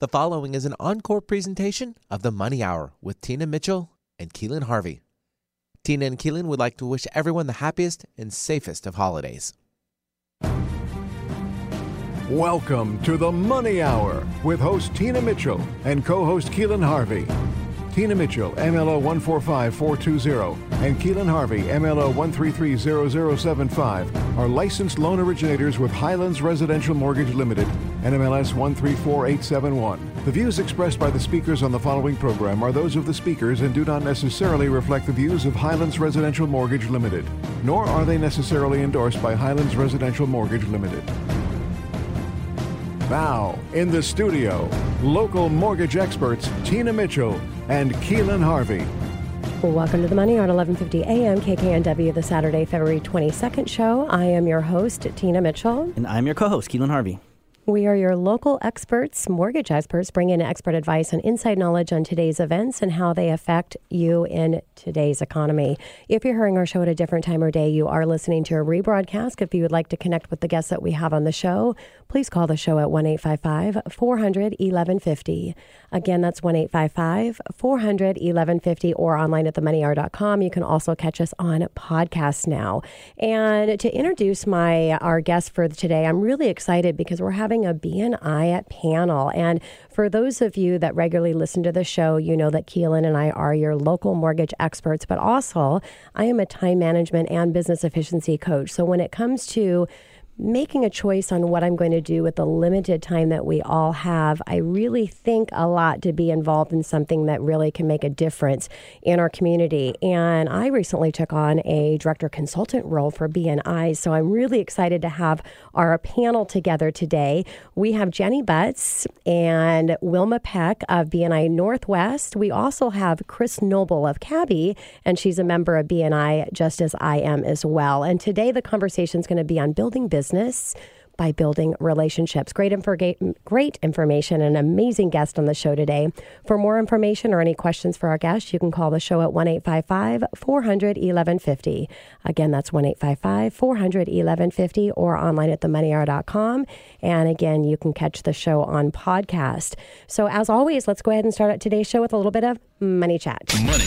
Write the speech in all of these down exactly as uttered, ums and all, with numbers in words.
The following is an encore presentation of The Money Hour with Tina Mitchell and Keelan Harvey. Tina and Keelan would like to wish everyone the happiest and safest of holidays. Welcome to The Money Hour with host Tina Mitchell and co-host Keelan Harvey. Tina Mitchell, M L O one four five four two zero, and Keelan Harvey, M L O one three three zero zero seven five, are licensed loan originators with Highlands Residential Mortgage Limited, N M L S one three four eight seven one. The views expressed by the speakers on the following program are those of the speakers and do not necessarily reflect the views of Highlands Residential Mortgage Limited, nor are they necessarily endorsed by Highlands Residential Mortgage Limited. Now, in the studio, local mortgage experts Tina Mitchell and Keelan Harvey. Well, welcome to The Money Hour at eleven fifty a.m. K K N W, the Saturday, February twenty-second show. I am your host, Tina Mitchell. And I'm your co-host, Keelan Harvey. We are your local experts, mortgage experts, bring in expert advice and inside knowledge on today's events and how they affect you in today's economy. If you're hearing our show at a different time or day, you are listening to a rebroadcast. If you would like to connect with the guests that we have on the show, please call the show at one eight five five four zero zero one one five zero. Again, that's one eight five five four zero zero one one five zero or online at the money hour dot com. You can also catch us on podcasts now. And to introduce my our guest for today, I'm really excited because we're having a B N I panel. And for those of you that regularly listen to the show, you know that Keelan and I are your local mortgage experts, but also I am a time management and business efficiency coach. So when it comes to making a choice on what I'm going to do with the limited time that we all have, I really think a lot to be involved in something that really can make a difference in our community. And I recently took on a director consultant role for B N I, so I'm really excited to have our panel together today. We have Jenni Butz and Wilma Peck of B N I Northwest. We also have Kris Noble of C A B I, and she's a member of B N I, just as I am as well. And today the conversation is going to be on building business Business by building relationships. Great, infor- great information and an amazing guest on the show today. For more information or any questions for our guest, you can call the show at one eight five five four zero zero one one five zero. Again, that's one eight five five four zero zero one one five zero or online at the money hour dot com. And again, you can catch the show on podcast. So as always, let's go ahead and start out today's show with a little bit of money chat. Money.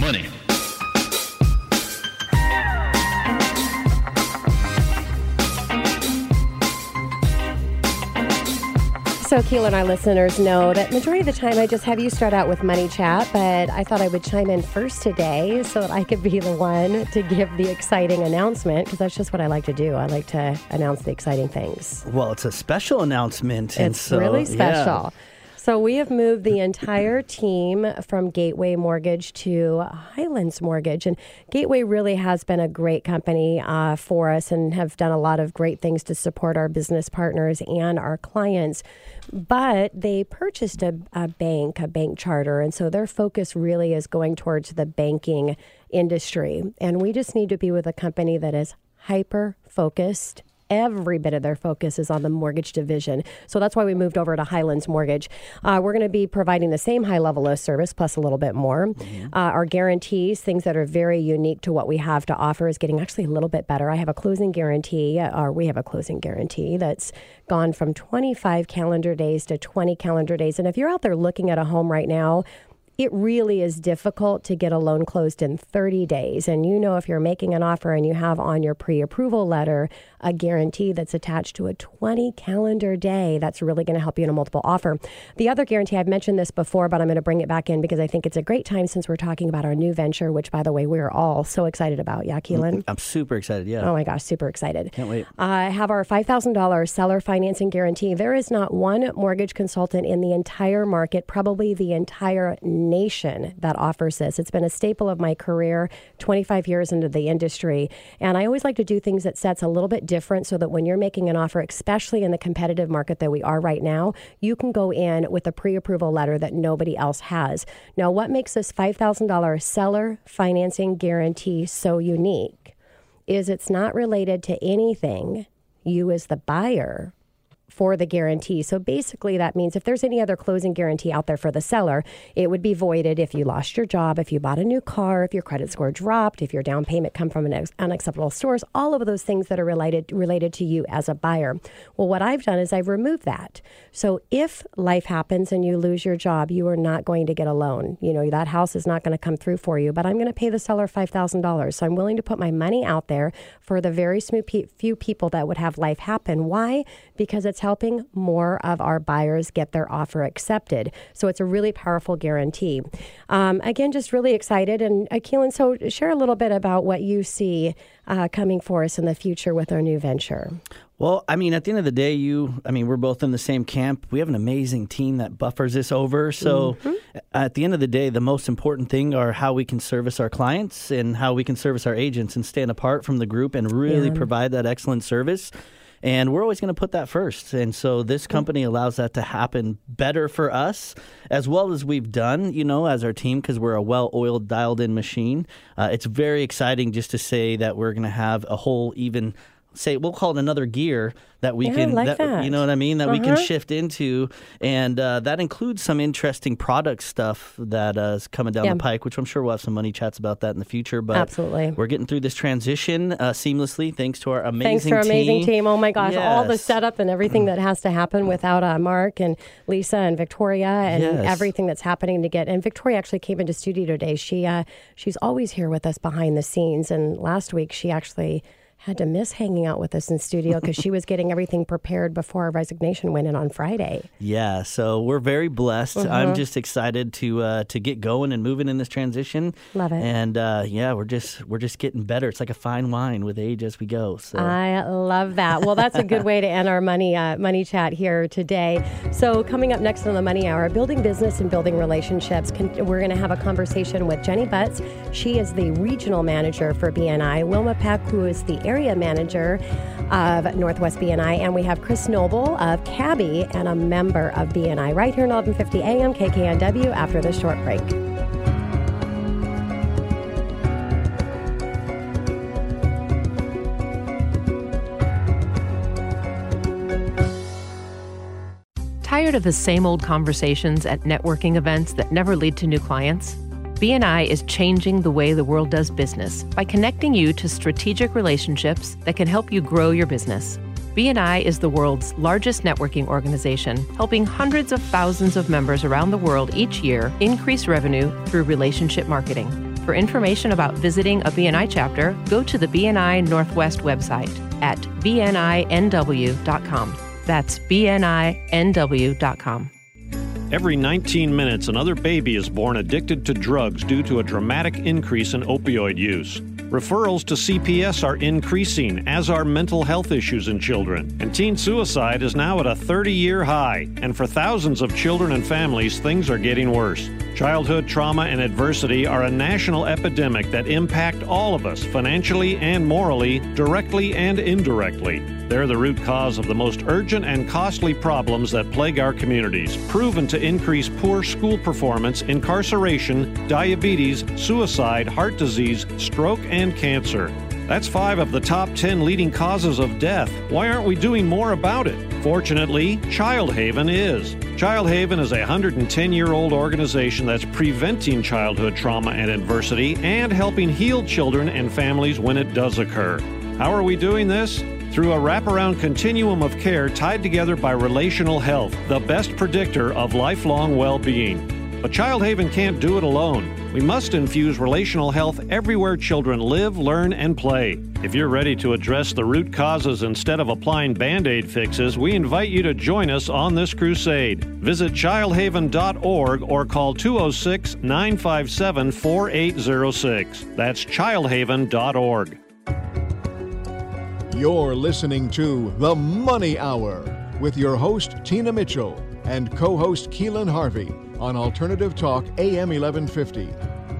Money. So Keelan, our listeners know that majority of the time I just have you start out with money chat, but I thought I would chime in first today so that I could be the one to give the exciting announcement, because that's just what I like to do. I like to announce the exciting things. Well, it's a special announcement. It's and so, really special. Yeah. So we have moved the entire team from Gateway Mortgage to Highlands Mortgage. And Gateway really has been a great company uh, for us and have done a lot of great things to support our business partners and our clients. But they purchased a, a bank, a bank charter. And so their focus really is going towards the banking industry. And we just need to be with a company that is hyper-focused. Every bit of their focus is on the mortgage division. So that's why we moved over to Highlands Mortgage. Uh, we're going to be providing the same high level of service, plus a little bit more. Mm-hmm. Uh, our guarantees, things that are very unique to what we have to offer, is getting actually a little bit better. I have a closing guarantee, or we have a closing guarantee that's gone from twenty-five calendar days to twenty calendar days. And if you're out there looking at a home right now, it really is difficult to get a loan closed in thirty days. And you know, if you're making an offer and you have on your pre-approval letter a guarantee that's attached to a twenty calendar day, that's really going to help you in a multiple offer. The other guarantee, I've mentioned this before, but I'm going to bring it back in because I think it's a great time since we're talking about our new venture, which, by the way, we're all so excited about. Yeah, Keelan? I'm super excited, yeah. Oh my gosh, super excited. Can't wait. I uh, have our five thousand dollars seller financing guarantee. There is not one mortgage consultant in the entire market, probably the entire nation, that offers this. It's been a staple of my career, twenty-five years into the industry. And I always like to do things that sets a little bit different so that when you're making an offer, especially in the competitive market that we are right now, you can go in with a pre-approval letter that nobody else has. Now, what makes this five thousand dollars seller financing guarantee so unique is it's not related to anything you as the buyer for the guarantee. So basically that means if there's any other closing guarantee out there for the seller, it would be voided if you lost your job, if you bought a new car, if your credit score dropped, if your down payment come from an unacceptable source, all of those things that are related related to you as a buyer. Well, what I've done is I've removed that. So if life happens and you lose your job, you are not going to get a loan. You know, that house is not going to come through for you, but I'm going to pay the seller five thousand dollars. So I'm willing to put my money out there for the very few people that would have life happen. Why? Because it's helping more of our buyers get their offer accepted. So it's a really powerful guarantee. Um, again, just really excited. And uh, Keelan, so share a little bit about what you see uh, coming for us in the future with our new venture. Well, I mean, at the end of the day, you, I mean, we're both in the same camp. We have an amazing team that buffers this over. So mm-hmm. at the end of the day, the most important thing are how we can service our clients and how we can service our agents and stand apart from the group and really yeah. provide that excellent service. And we're always going to put that first. And so this company allows that to happen better for us, as well as we've done, you know, as our team, because we're a well-oiled, dialed-in machine. Uh, it's very exciting just to say that we're going to have a whole even... say, we'll call it another gear that we yeah, can, like that, that. you know what I mean, that uh-huh. we can shift into. And uh, that includes some interesting product stuff that uh, is coming down yeah. the pike, which I'm sure we'll have some money chats about that in the future. But Absolutely. we're getting through this transition uh, seamlessly, thanks to our amazing team. Thanks to our amazing team. team. Oh, my gosh. Yes. All the setup and everything that has to happen without uh, Mark and Lisa and Victoria and yes. everything that's happening to get. And Victoria actually came into studio today. She uh, she's always here with us behind the scenes. And last week, she actually... had to miss hanging out with us in studio because she was getting everything prepared before our resignation went in on Friday. Yeah, so we're very blessed. Mm-hmm. I'm just excited to uh, to get going and moving in this transition. Love it. And uh, yeah, we're just we're just getting better. It's like a fine wine with age as we go. So I love that. Well, that's a good way to end our money uh, money chat here today. So coming up next on the Money Hour, building business and building relationships. Con- we're going to have a conversation with Jenni Butz. She is the regional manager for B N I. Wilma Peck, who is the area manager of Northwest B N I, and we have Kris Noble of CABI and a member of B N I right here at eleven fifty a.m. K K N W after this short break. Tired of the same old conversations at networking events that never lead to new clients? B N I is changing the way the world does business by connecting you to strategic relationships that can help you grow your business. B N I is the world's largest networking organization, helping hundreds of thousands of members around the world each year increase revenue through relationship marketing. For information about visiting a B N I chapter, go to the B N I Northwest website at b n i n w dot com. That's b n i n w dot com. Every nineteen minutes, another baby is born addicted to drugs due to a dramatic increase in opioid use. Referrals to C P S are increasing, as are mental health issues in children. And teen suicide is now at a thirty-year high. And for thousands of children and families, things are getting worse. Childhood trauma and adversity are a national epidemic that impact all of us, financially and morally, directly and indirectly. They're the root cause of the most urgent and costly problems that plague our communities, proven to increase poor school performance, incarceration, diabetes, suicide, heart disease, stroke, and cancer. That's five of the top ten leading causes of death. Why aren't we doing more about it? Fortunately, Childhaven is. Childhaven is a one hundred ten-year-old organization that's preventing childhood trauma and adversity and helping heal children and families when it does occur. How are we doing this? Through a wraparound continuum of care tied together by relational health, the best predictor of lifelong well-being. But Childhaven can't do it alone. We must infuse relational health everywhere children live, learn, and play. If you're ready to address the root causes instead of applying Band-Aid fixes, we invite you to join us on this crusade. Visit childhaven dot org or call two oh six, nine five seven, four eight oh six. That's childhaven dot org. You're listening to The Money Hour with your host, Tina Mitchell, and co-host Keelan Harvey on Alternative Talk A M eleven fifty.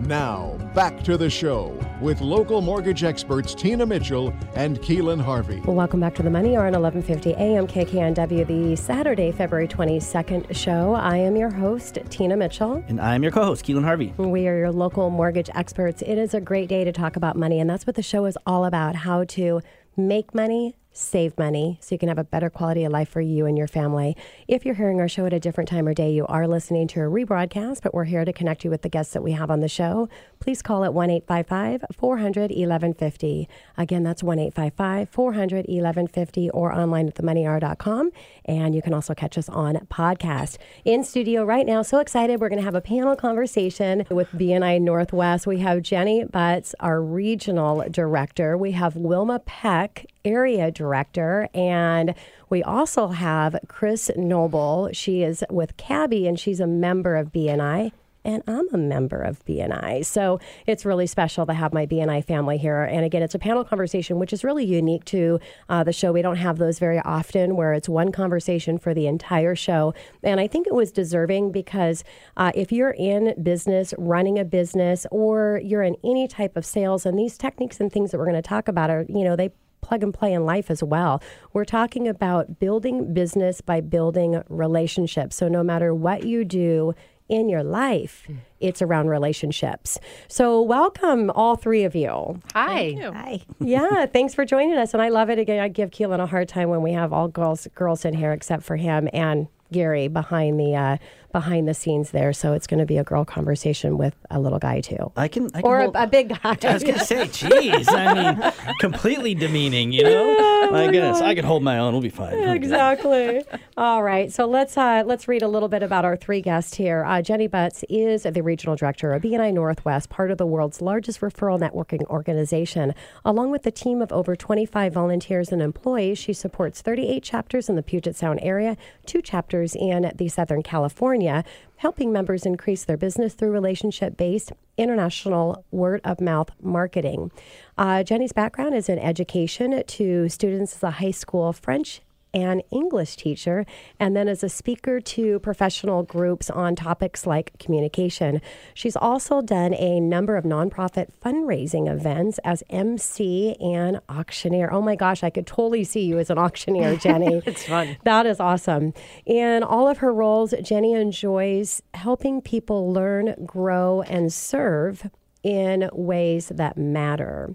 Now, back to the show with local mortgage experts Tina Mitchell and Keelan Harvey. Well, welcome back to The Money Hour on eleven fifty a.m. K K N W, the Saturday, February twenty-second show. I am your host, Tina Mitchell. And I'm your co-host, Keelan Harvey. We are your local mortgage experts. It is a great day to talk about money, and that's what the show is all about, how to make money, save money so you can have a better quality of life for you and your family. If you're hearing our show at a different time or day, you are listening to a rebroadcast, but we're here to connect you with the guests that we have on the show. Please call at one eight five five, four hundred, eleven fifty. Again, that's one eight five five, four hundred, eleven fifty or online at the money hour dot com. And you can also catch us on podcast. In studio right now, so excited. We're going to have a panel conversation with B N I Northwest. We have Jenni Butz, our regional director. We have Wilma Peck, area director, and we also have Kris Noble. She is with C A B I, and she's a member of B N I, and I'm a member of B N I. So it's really special to have my B N I family here. And again, it's a panel conversation, which is really unique to uh, the show. We don't have those very often, where it's one conversation for the entire show. And I think it was deserving, because uh, if you're in business, running a business, or you're in any type of sales, and these techniques and things that we're going to talk about are, you know, they plug and play in life as well. We're talking about building business by building relationships. So no matter what you do in your life, it's around relationships. So welcome, all three of you. Hi. You. Hi. Yeah, thanks for joining us. And I love it. Again, I give Keelan a hard time when we have all girls girls in here except for him and Gary behind the uh, behind the scenes there. So it's going to be a girl conversation with a little guy too. I can, I can or hold, a, a big guy. I was going to say, geez, I mean, completely demeaning, you know. Yeah, my goodness, God. I can hold my own. We'll be fine. Exactly. All right. So let's uh, let's read a little bit about our three guests here. Uh, Jenni Butz is the regional director of B N I Northwest, part of the world's largest referral networking organization. Along with a team of over twenty-five volunteers and employees, she supports thirty-eight chapters in the Puget Sound area, two chapters in the Southern California, helping members increase their business through relationship-based international word-of-mouth marketing. Uh, Jenni's background is in education to students as a high school French and English teacher, and then as a speaker to professional groups on topics like communication. She's also done a number of nonprofit fundraising events as M C and auctioneer. Oh my gosh, I could totally see you as an auctioneer, Jenni. It's fun. That is awesome. In all of her roles, Jenni enjoys helping people learn, grow, and serve in ways that matter.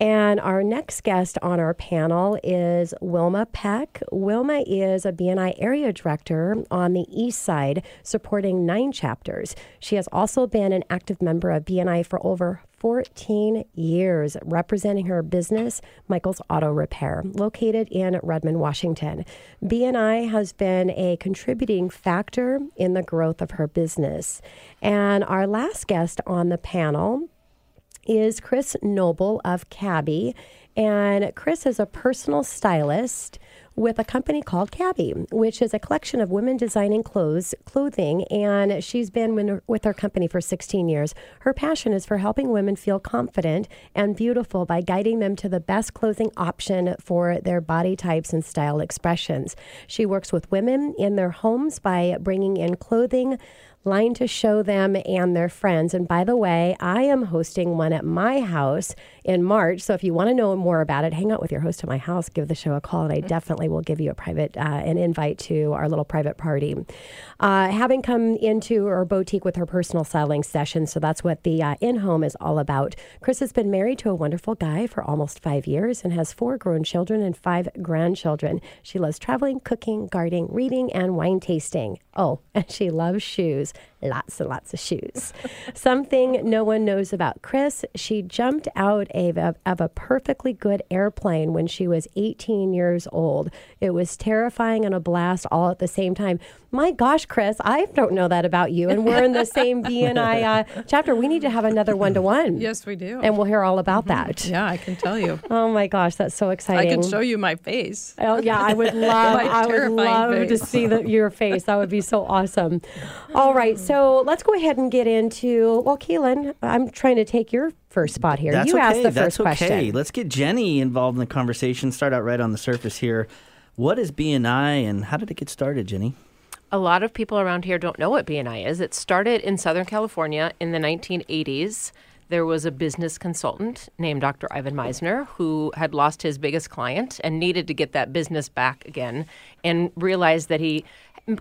And our next guest on our panel is Wilma Peck. Wilma is a B N I area director on the East Side, supporting nine chapters. She has also been an active member of B N I for over fourteen years, representing her business, Michael's Auto Repair, located in Redmond, Washington. B N I has been a contributing factor in the growth of her business. And our last guest on the panel is Kris Noble of C A B I, and Kris is a personal stylist with a company called C A B I, which is a collection of women designing clothes, clothing, and she's been with her company for sixteen years. Her passion is for helping women feel confident and beautiful by guiding them to the best clothing option for their body types and style expressions. She works with women in their homes by bringing in clothing line to show them and their friends. And by the way, I am hosting one at my house in March. So if you want to know more about it, hang out with your host at my house, give the show a call, and I definitely will give you a private, uh, an invite to our little private party. Uh, having come into her boutique with her personal styling session, so that's what the uh, in-home is all about. Kris has been married to a wonderful guy for almost five years and has four grown children and five grandchildren. She loves traveling, cooking, gardening, reading, and wine tasting. Oh, and she loves shoes. Lots and lots of shoes. Something no one knows about Kris, she jumped out of, of, of a perfectly good airplane when she was eighteen years old. It was terrifying and a blast all at the same time. My gosh, Kris, I don't know that about you. And we're in the same B N I uh, chapter. We need to have another one-to-one. Yes, we do. And we'll hear all about that. Yeah, I can tell you. Oh my gosh, that's so exciting. I can show you my face. Oh yeah, I would love, I would love face. to see the, your face. That would be so awesome. All right. All right, so let's go ahead and get into, well, Keelan, I'm trying to take your first spot here. That's you okay. asked the That's first okay. question. Let's get Jenni involved in the conversation, start out right on the surface here. What is B N I and how did it get started, Jenni? A lot of people around here don't know what B N I is. It started in Southern California in the nineteen eighties. There was a business consultant named Doctor Ivan Meisner who had lost his biggest client and needed to get that business back again, and realized that he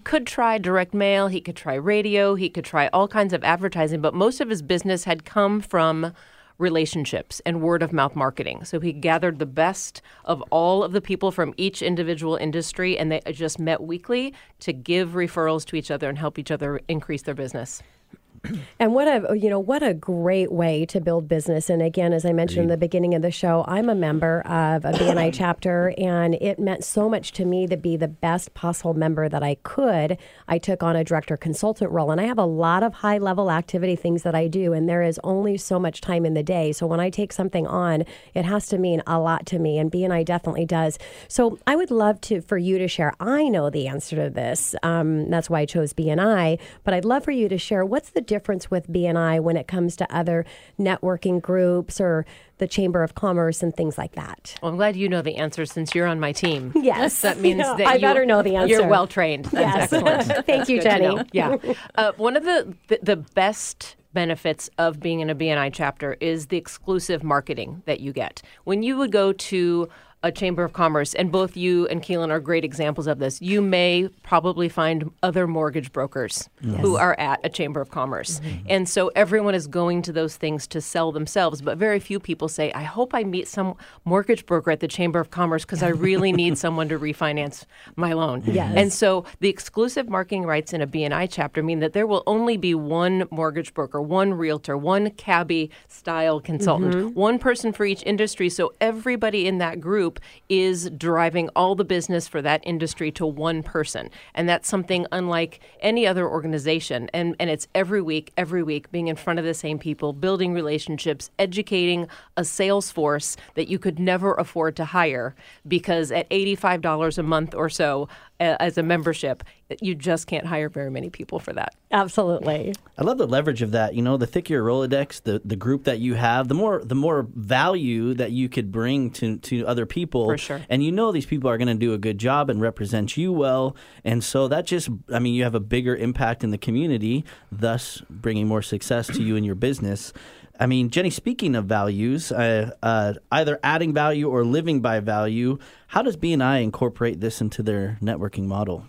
could try direct mail, he could try radio, he could try all kinds of advertising, but most of his business had come from relationships and word of mouth marketing. So he gathered the best of all of the people from each individual industry, and they just met weekly to give referrals to each other and help each other increase their business. And what a, you know, what a great way to build business. And again, as I mentioned in the beginning of the show, I'm a member of a B N I chapter, and it meant so much to me to be the best possible member that I could. I took on a director consultant role, and I have a lot of high level activity things that I do, and there is only so much time in the day. So when I take something on, it has to mean a lot to me, and B N I definitely does. So I would love to for you to share. I know the answer to this. Um, that's why I chose B N I, but I'd love for you to share what's the difference with B N I when it comes to other networking groups or the Chamber of Commerce and things like that. Well, I'm glad you know the answer since you're on my team. Yes. That means no, that I you, better know the answer. You're well-trained. That's yes. excellent. Thank That's you, Jenni. Yeah. Uh, one of the, the, the best benefits of being in a B N I chapter is the exclusive marketing that you get. When you would go to a Chamber of Commerce, and both you and Keelan are great examples of this, you may probably find other mortgage brokers yes. who are at a Chamber of Commerce. Mm-hmm. And so everyone is going to those things to sell themselves, but very few people say, I hope I meet some mortgage broker at the Chamber of Commerce because I really need someone to refinance my loan. Yes. And so the exclusive marketing rights in a B N I chapter mean that there will only be one mortgage broker, one realtor, one C A B I style consultant, mm-hmm. one person for each industry. So everybody in that group is driving all the business for that industry to one person. And that's something unlike any other organization. And, and it's every week, every week, being in front of the same people, building relationships, educating a sales force that you could never afford to hire because at eighty-five dollars a month or so uh, as a membership, you just can't hire very many people for that. Absolutely. I love the leverage of that. You know, the thicker your Rolodex, the, the group that you have, the more the more value that you could bring to, to other people. For sure. And you know these people are going to do a good job and represent you well. And so that just, I mean, you have a bigger impact in the community, thus bringing more success to you and your business. I mean, Jenni, speaking of values, uh, uh, either adding value or living by value, how does B N I incorporate this into their networking model?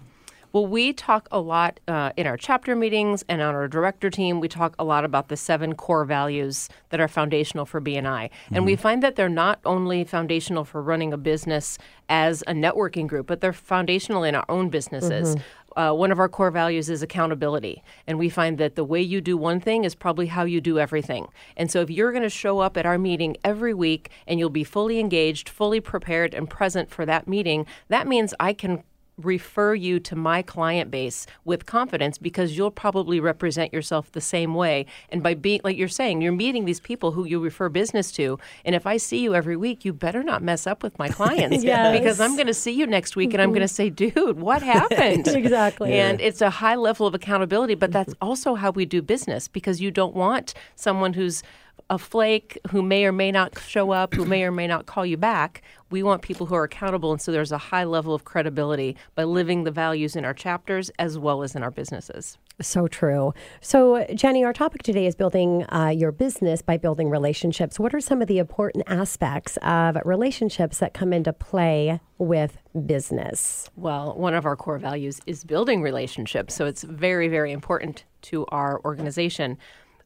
Well, we talk a lot uh, in our chapter meetings and on our director team. We talk a lot about the seven core values that are foundational for B N I. Mm-hmm. And we find that they're not only foundational for running a business as a networking group, but they're foundational in our own businesses. Mm-hmm. Uh, one of our core values is accountability. And we find that the way you do one thing is probably how you do everything. And so if you're going to show up at our meeting every week and you'll be fully engaged, fully prepared and present for that meeting, that means I can refer you to my client base with confidence because you'll probably represent yourself the same way. And by being, like you're saying, you're meeting these people who you refer business to. And if I see you every week, you better not mess up with my clients yes. because I'm going to see you next week and I'm going to say, dude, what happened? Exactly. And it's a high level of accountability, but that's also how we do business because you don't want someone who's a flake who may or may not show up, who may or may not call you back. We want people who are accountable, and so there's a high level of credibility by living the values in our chapters as well as in our businesses. So true. So, Jenni, our topic today is building uh, your business by building relationships. What are some of the important aspects of relationships that come into play with business? Well, one of our core values is building relationships, so it's very, very important to our organization.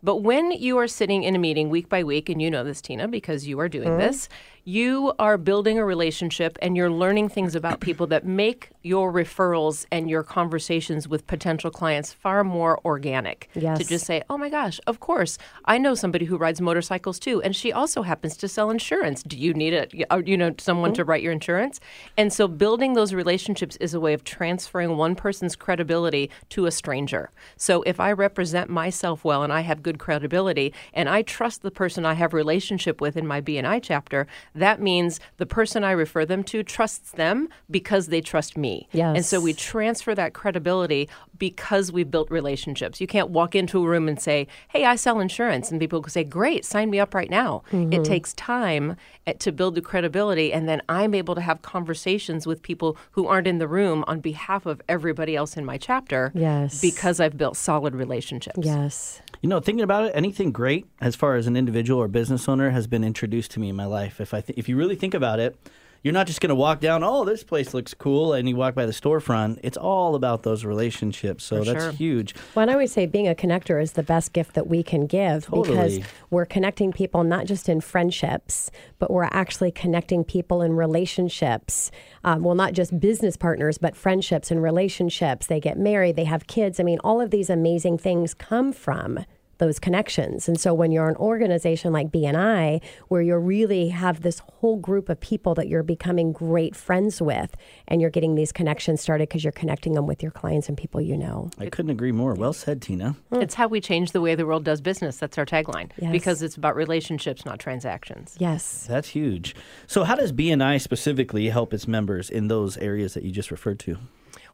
But when you are sitting in a meeting week by week, and you know this, Tina, because you are doing mm-hmm. this, you are building a relationship and you're learning things about people that make your referrals and your conversations with potential clients far more organic. Yes. To just say, oh my gosh, of course, I know somebody who rides motorcycles too, and she also happens to sell insurance. Do you need a, you know, someone mm-hmm. to write your insurance? And so building those relationships is a way of transferring one person's credibility to a stranger. So if I represent myself well and I have good credibility and I trust the person I have a relationship with in my B N I chapter, that means the person I refer them to trusts them because they trust me. Yes. And so we transfer that credibility because we've built relationships. You can't walk into a room and say, hey, I sell insurance. And people say, great, sign me up right now. Mm-hmm. It takes time to build the credibility. And then I'm able to have conversations with people who aren't in the room on behalf of everybody else in my chapter. Yes. Because I've built solid relationships. Yes. You know, thinking about it, anything great as far as an individual or business owner has been introduced to me in my life. If I th- if you really think about it, You're not just going to walk down, oh, this place looks cool, and you walk by the storefront. It's all about those relationships, so For that's sure. huge. Well, and I always say being a connector is the best gift that we can give totally. because we're connecting people not just in friendships, but we're actually connecting people in relationships. Um, well, not just business partners, but friendships and relationships. They get married, they have kids. I mean, all of these amazing things come from those connections. And so when you're an organization like B N I, where you really have this whole group of people that you're becoming great friends with, and you're getting these connections started because you're connecting them with your clients and people you know. I couldn't agree more. Well said, Tina. It's how we change the way the world does business. That's our tagline. Yes. Because it's about relationships, not transactions. Yes. That's huge. So how does B N I specifically help its members in those areas that you just referred to?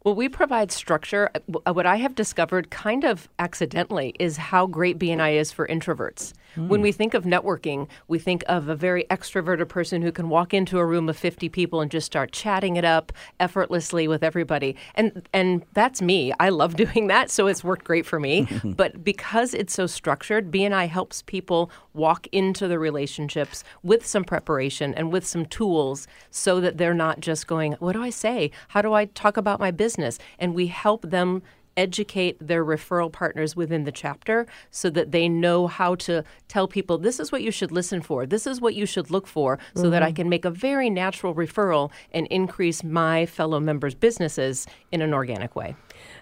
Well, we provide structure. What I have discovered kind of accidentally is how great B N I is for introverts. Mm. When we think of networking, we think of a very extroverted person who can walk into a room of fifty people and just start chatting it up effortlessly with everybody. And and that's me. I love doing that, so it's worked great for me. But because it's so structured, B N I helps people walk into the relationships with some preparation and with some tools so that they're not just going, what do I say? How do I talk about my business? Business, and we help them educate their referral partners within the chapter so that they know how to tell people, this is what you should listen for, this is what you should look for, so mm-hmm. that I can make a very natural referral and increase my fellow members' businesses in an organic way.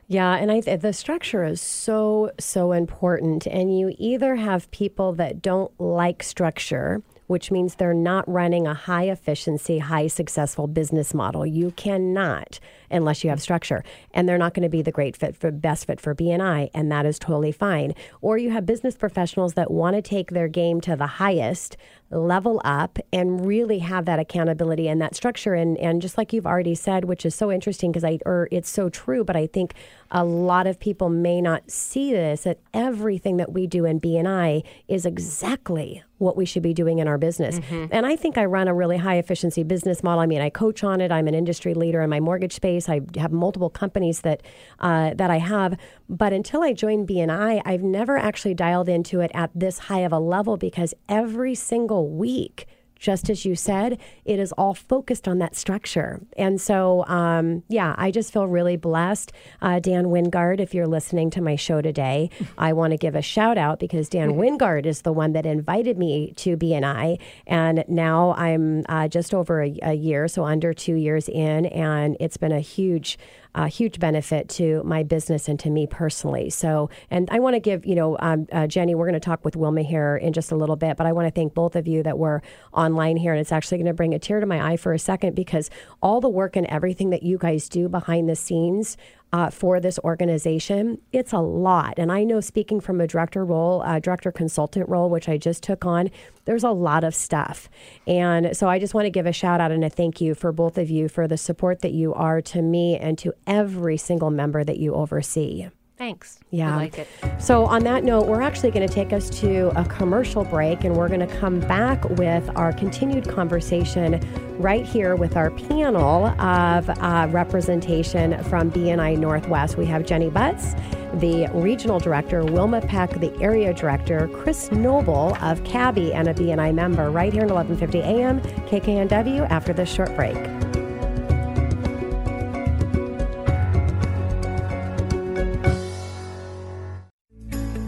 Yeah, and I th- the structure is so, so important. And you either have people that don't like structure, which means they're not running a high efficiency, high successful business model. You cannot unless you have structure. And they're not going to be the great fit for best fit for B N I, and that is totally fine. Or you have business professionals that want to take their game to the highest level up and really have that accountability and that structure. And, and just like you've already said, which is so interesting because I or it's so true, but I think a lot of people may not see this, that everything that we do in B N I is exactly what we should be doing in our business. Mm-hmm. And I think I run a really high efficiency business model. I mean, I coach on it. I'm an industry leader in my mortgage space. I have multiple companies that uh, that I have. But until I joined B N I, I've never actually dialed into it at this high of a level because every single week, just as you said, it is all focused on that structure. And so, um, yeah, I just feel really blessed. Uh, Dan Wingard, if you're listening to my show today, I want to give a shout out because Dan Wingard is the one that invited me to B N I. And now I'm uh, just over a, a year, so under two years in, and it's been a huge a huge benefit to my business and to me personally. So, and I want to give, you know, um, uh, Jenni, we're going to talk with Wilma here in just a little bit, but I want to thank both of you that were online here. And it's actually going to bring a tear to my eye for a second because all the work and everything that you guys do behind the scenes Uh, for this organization, it's a lot. And I know speaking from a director role, uh, director consultant role, which I just took on, there's a lot of stuff. And so I just want to give a shout out and a thank you for both of you for the support that you are to me and to every single member that you oversee. Thanks. Yeah. I like it. So on that note, we're actually going to take us to a commercial break, and we're going to come back with our continued conversation right here with our panel of uh, representation from B N I Northwest. We have Jenni Butz, the regional director, Wilma Peck, the area director, Kris Noble of C A B I and a B N I member, right here at eleven fifty a.m. K K N W after this short break.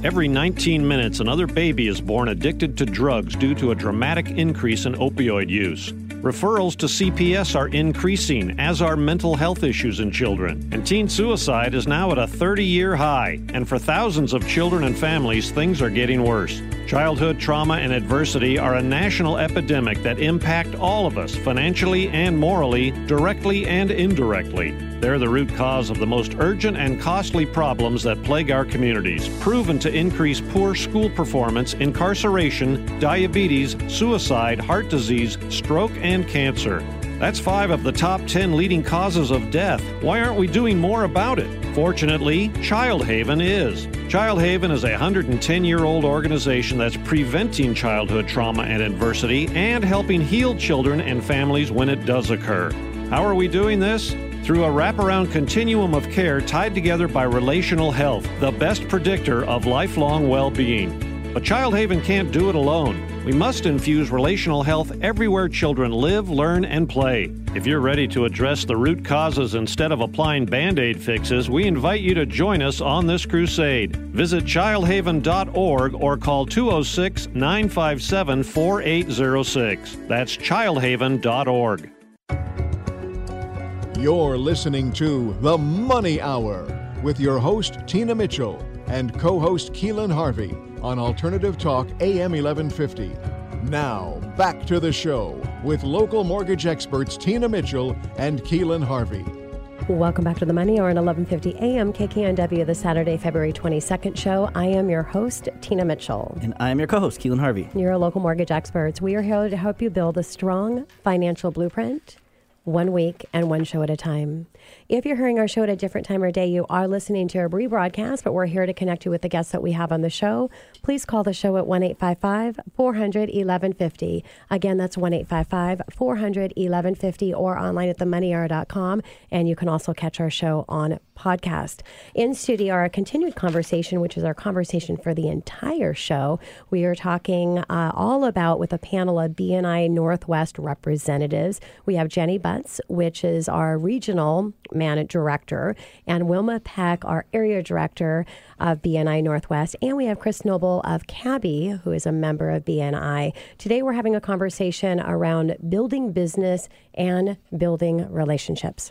Every nineteen minutes, another baby is born addicted to drugs due to a dramatic increase in opioid use. Referrals to C P S are increasing, as are mental health issues in children. And teen suicide is now at a thirty-year high. And for thousands of children and families, things are getting worse. Childhood trauma and adversity are a national epidemic that impact all of us financially and morally, directly and indirectly. They're the root cause of the most urgent and costly problems that plague our communities, proven to increase poor school performance, incarceration, diabetes, suicide, heart disease, stroke, and cancer. That's five of the top ten leading causes of death. Why aren't we doing more about it? Fortunately, Childhaven is. Childhaven is a one hundred ten-year-old organization that's preventing childhood trauma and adversity and helping heal children and families when it does occur. How are we doing this? Through a wraparound continuum of care tied together by relational health, the best predictor of lifelong well-being. But Childhaven can't do it alone. We must infuse relational health everywhere children live, learn, and play. If you're ready to address the root causes instead of applying Band-Aid fixes, we invite you to join us on this crusade. Visit childhaven dot org or call two oh six, nine five seven, four eight oh six. That's childhaven dot org. You're listening to The Money Hour with your host, Tina Mitchell, and co-host Keelan Harvey on Alternative Talk A M eleven fifty. Now, back to the show with local mortgage experts Tina Mitchell and Keelan Harvey. Welcome back to The Money Hour on eleven fifty A M K K N W, the Saturday, February twenty-second show. I am your host, Tina Mitchell. And I am your co-host, Keelan Harvey. You're local mortgage experts. We are here to help you build a strong financial blueprint, one week and one show at a time. If you're hearing our show at a different time or day, you are listening to a rebroadcast, but we're here to connect you with the guests that we have on the show. Please call the show at one eight five five, four hundred, eleven fifty. Again, that's one eight five five, four hundred, eleven fifty or online at the money hour dot com. And you can also catch our show on podcast. In studio, our continued conversation, which is our conversation for the entire show, we are talking uh, all about with a panel of B N I Northwest representatives. We have Jenni Butz, which is our regional manager director, and Wilma Peck, our area director of B N I Northwest. And we have Kris Noble of C A B I, who is a member of B N I. Today, we're having a conversation around building business and building relationships.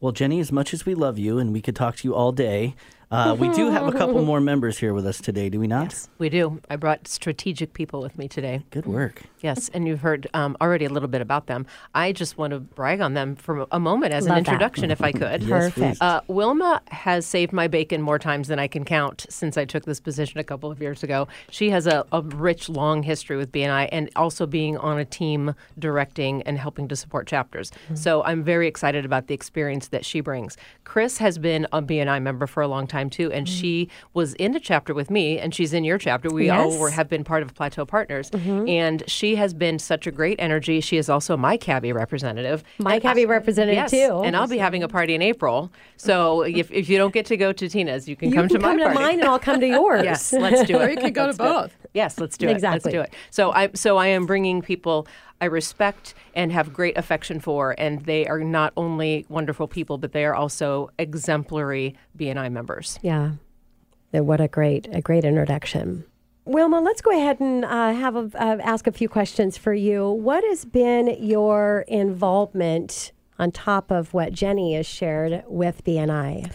Well, Jenni, as much as we love you and we could talk to you all day, uh, we do have a couple more members here with us today, do we not? Yes, we do. I brought strategic people with me today. Good work. Yes, and you've heard um, already a little bit about them. I just want to brag on them for a moment as love an introduction, that. If I could. Yes, perfect. Uh, Wilma has saved my bacon more times than I can count since I took this position a couple of years ago. She has a, a rich, long history with B N I and also being on a team directing and helping to support chapters. Mm-hmm. So I'm very excited about the experience that she brings. Kris has been a B N I member for a long time, too, and mm-hmm. she was in a chapter with me, and she's in your chapter. We yes. all were, have been part of Plateau Partners, mm-hmm. and she has been such a great energy. She is also my C A B I representative. My and C A B I I, representative, yes, too. And I'll be having a party in April, so if, if you don't get to go to Tina's, you can you come can to come my come to party. Mine, and I'll come to yours. Yes, let's do it. Or you could go let's to both. It. Yes, let's do exactly. it. Let's do it. So I, so I am bringing people I respect and have great affection for, and they are not only wonderful people, but they are also exemplary B N I members. Yeah, what a great a great introduction, Wilma. Let's go ahead and uh, have a, uh, ask a few questions for you. What has been your involvement on top of what Jenni has shared with B N I?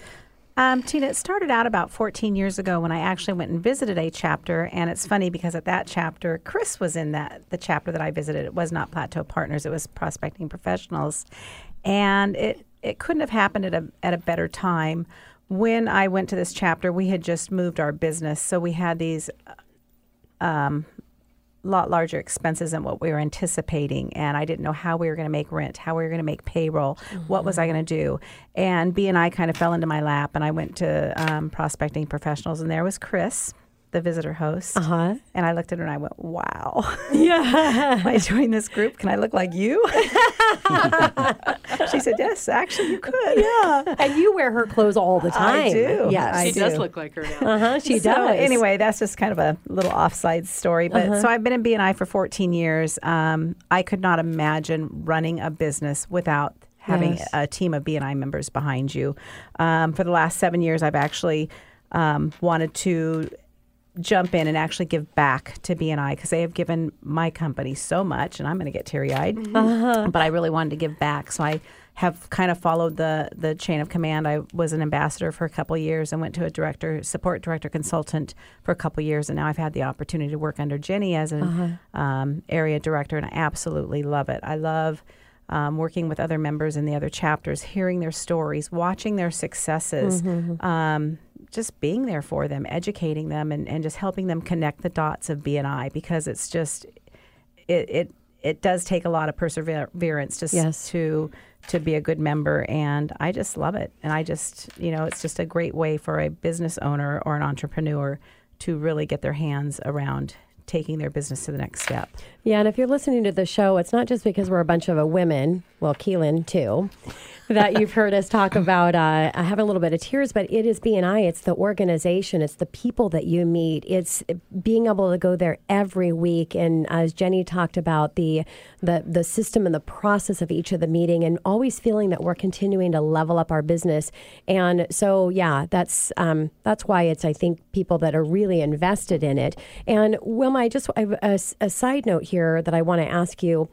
Um, Tina, it started out about fourteen years ago when I actually went and visited a chapter, and it's funny because at that chapter, Kris was in that the chapter that I visited. It was not Plateau Partners, it was Prospecting Professionals, and it, it couldn't have happened at a, at a better time. When I went to this chapter, we had just moved our business, so we had these um, lot larger expenses than what we were anticipating, and I didn't know how we were going to make rent, how we were going to make payroll, mm-hmm. what was I going to do, and B N I kind of fell into my lap, and I went to um, Prospecting Professionals, and there was Kris, the visitor host, uh-huh. and I looked at her and I went, wow, yeah. Am I joining this group? Can I look like you? She said, yes, actually you could. Yeah, and you wear her clothes all the time. I do. Yes, I she do. does look like her now. Uh-huh, she so, does. Anyway, that's just kind of a little offside story. But uh-huh. So I've been in B N I for fourteen years. Um, I could not imagine running a business without having yes. a team of B N I members behind you. Um, for the last seven years, I've actually um, wanted to jump in and actually give back to B N I because they have given my company so much, and I'm going to get teary-eyed, uh-huh. but I really wanted to give back, so I have kind of followed the the chain of command. I was an ambassador for a couple of years and went to a director, support director consultant for a couple of years, and now I've had the opportunity to work under Jenni as an uh-huh. um, area director, and I absolutely love it. I love um, working with other members in the other chapters, hearing their stories, watching their successes, mm-hmm. um, just being there for them, educating them, and, and just helping them connect the dots of B N I, because it's just, it it, it does take a lot of perseverance to, yes. to to be a good member, and I just love it. And I just, you know, it's just a great way for a business owner or an entrepreneur to really get their hands around taking their business to the next step. Yeah, and if you're listening to the show, it's not just because we're a bunch of a women, well, Keelan too, that you've heard us talk about. Uh, I have a little bit of tears, but it is B N I. It's the organization. It's the people that you meet. It's being able to go there every week. And as Jenni talked about, the the the system and the process of each of the meeting, and always feeling that we're continuing to level up our business. And so, yeah, that's um, that's why it's, I think, people that are really invested in it. And Wilma, I just I have a, a side note here that I want to ask you.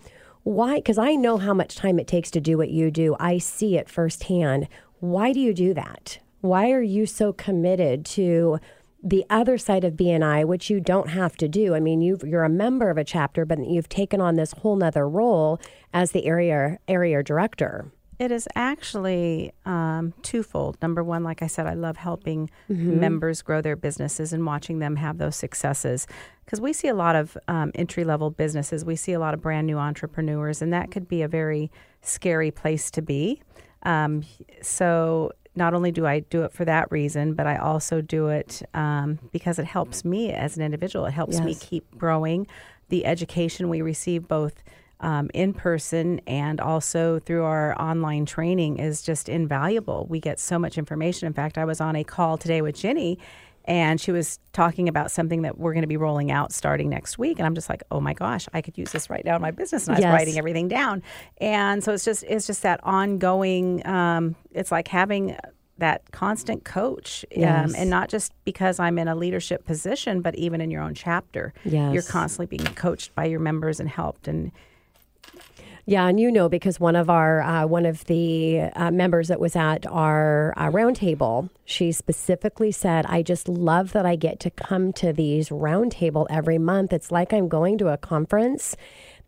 Why? Because I know how much time it takes to do what you do. I see it firsthand. Why do you do that? Why are you so committed to the other side of B N I, which you don't have to do? I mean, you've, you're a member of a chapter, but you've taken on this whole nother role as the area area director. It is actually um, twofold. Number one, like I said, I love helping mm-hmm. members grow their businesses and watching them have those successes. Because we see a lot of um, entry-level businesses. We see a lot of brand new entrepreneurs, and that could be a very scary place to be. Um, so not only do I do it for that reason, but I also do it um, because it helps me as an individual. It helps yes. me keep growing. The education we receive, both Um, in person and also through our online training, is just invaluable. We get so much information. In fact, I was on a call today with Jenni, and she was talking about something that we're going to be rolling out starting next week. And I'm just like, oh my gosh, I could use this right now in my business. And I was yes. writing everything down. And so it's just it's just that ongoing, um, it's like having that constant coach, yes. um, and not just because I'm in a leadership position, but even in your own chapter. Yes. You're constantly being coached by your members and helped. And yeah, and you know, because one of our uh, one of the uh, members that was at our uh, roundtable, she specifically said, "I just love that I get to come to these roundtable every month. It's like I'm going to a conference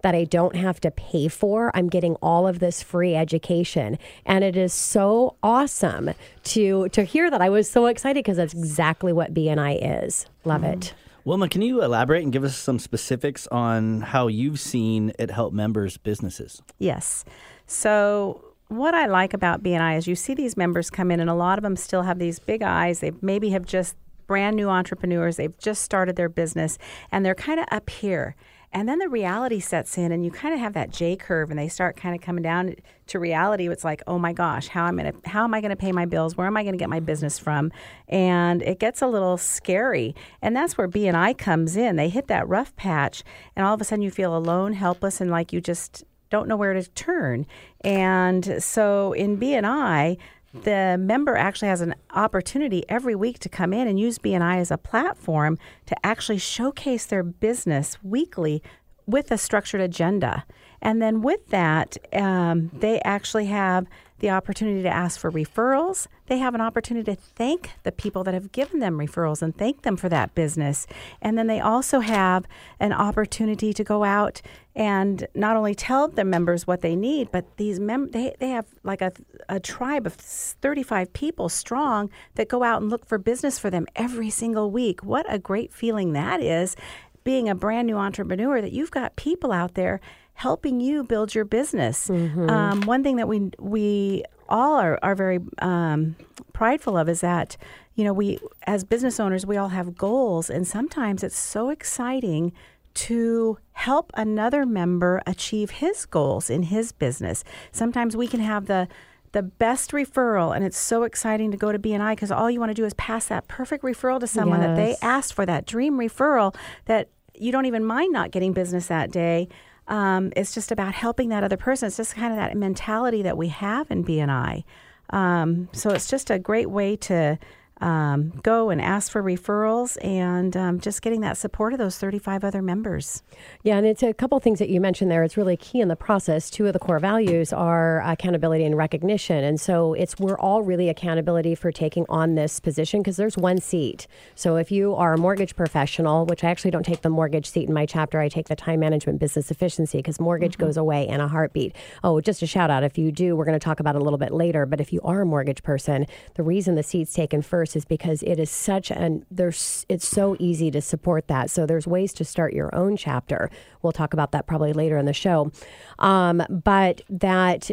that I don't have to pay for. I'm getting all of this free education." And it is so awesome to to hear that. I was so excited because that's exactly what B N I is. Love mm-hmm. it. Wilma, can you elaborate and give us some specifics on how you've seen it help members' businesses? Yes. So what I like about B N I is you see these members come in, and a lot of them still have these big eyes. They maybe have just brand new entrepreneurs. They've just started their business, and they're kind of up here. And then the reality sets in, and you kind of have that J curve, and they start kind of coming down to reality. It's like, oh my gosh, how am I gonna, how am I going to pay my bills? Where am I going to get my business from? And it gets a little scary, and that's where B N I comes in. They hit that rough patch, and all of a sudden you feel alone, helpless, and like you just don't know where to turn. And so in B N I, the member actually has an opportunity every week to come in and use B N I as a platform to actually showcase their business weekly with a structured agenda. And then with that, um, they actually have the opportunity to ask for referrals. They have an opportunity to thank the people that have given them referrals and thank them for that business. And then they also have an opportunity to go out and not only tell their members what they need, but these mem- they, they have like a, a tribe of thirty-five people strong that go out and look for business for them every single week. What a great feeling that is, being a brand new entrepreneur, that you've got people out there helping you build your business. Mm-hmm. Um, one thing that we we all are, are very um, prideful of is that, you know, we as business owners, we all have goals, and sometimes it's so exciting to help another member achieve his goals in his business. Sometimes we can have the the best referral, and it's so exciting to go to B N I because all you want to do is pass that perfect referral to someone yes. that they asked for, that dream referral that you don't even mind not getting business that day. Um, it's just about helping that other person. It's just kind of that mentality that we have in B N I. Um, so it's just a great way to um, go and ask for referrals and um, just getting that support of those thirty-five other members. Yeah, and it's a couple things that you mentioned there. It's really key in the process. Two of the core values are accountability and recognition. And so it's we're all really accountability for taking on this position because there's one seat. So if you are a mortgage professional, which I actually don't take the mortgage seat in my chapter, I take the time management business efficiency because mortgage mm-hmm. goes away in a heartbeat. Oh, just a shout out. If you do, we're going to talk about it a little bit later. But if you are a mortgage person, the reason the seat's taken first is because it is such an there's it's so easy to support that. So there's ways to start your own chapter. We'll talk about that probably later in the show. Um, but that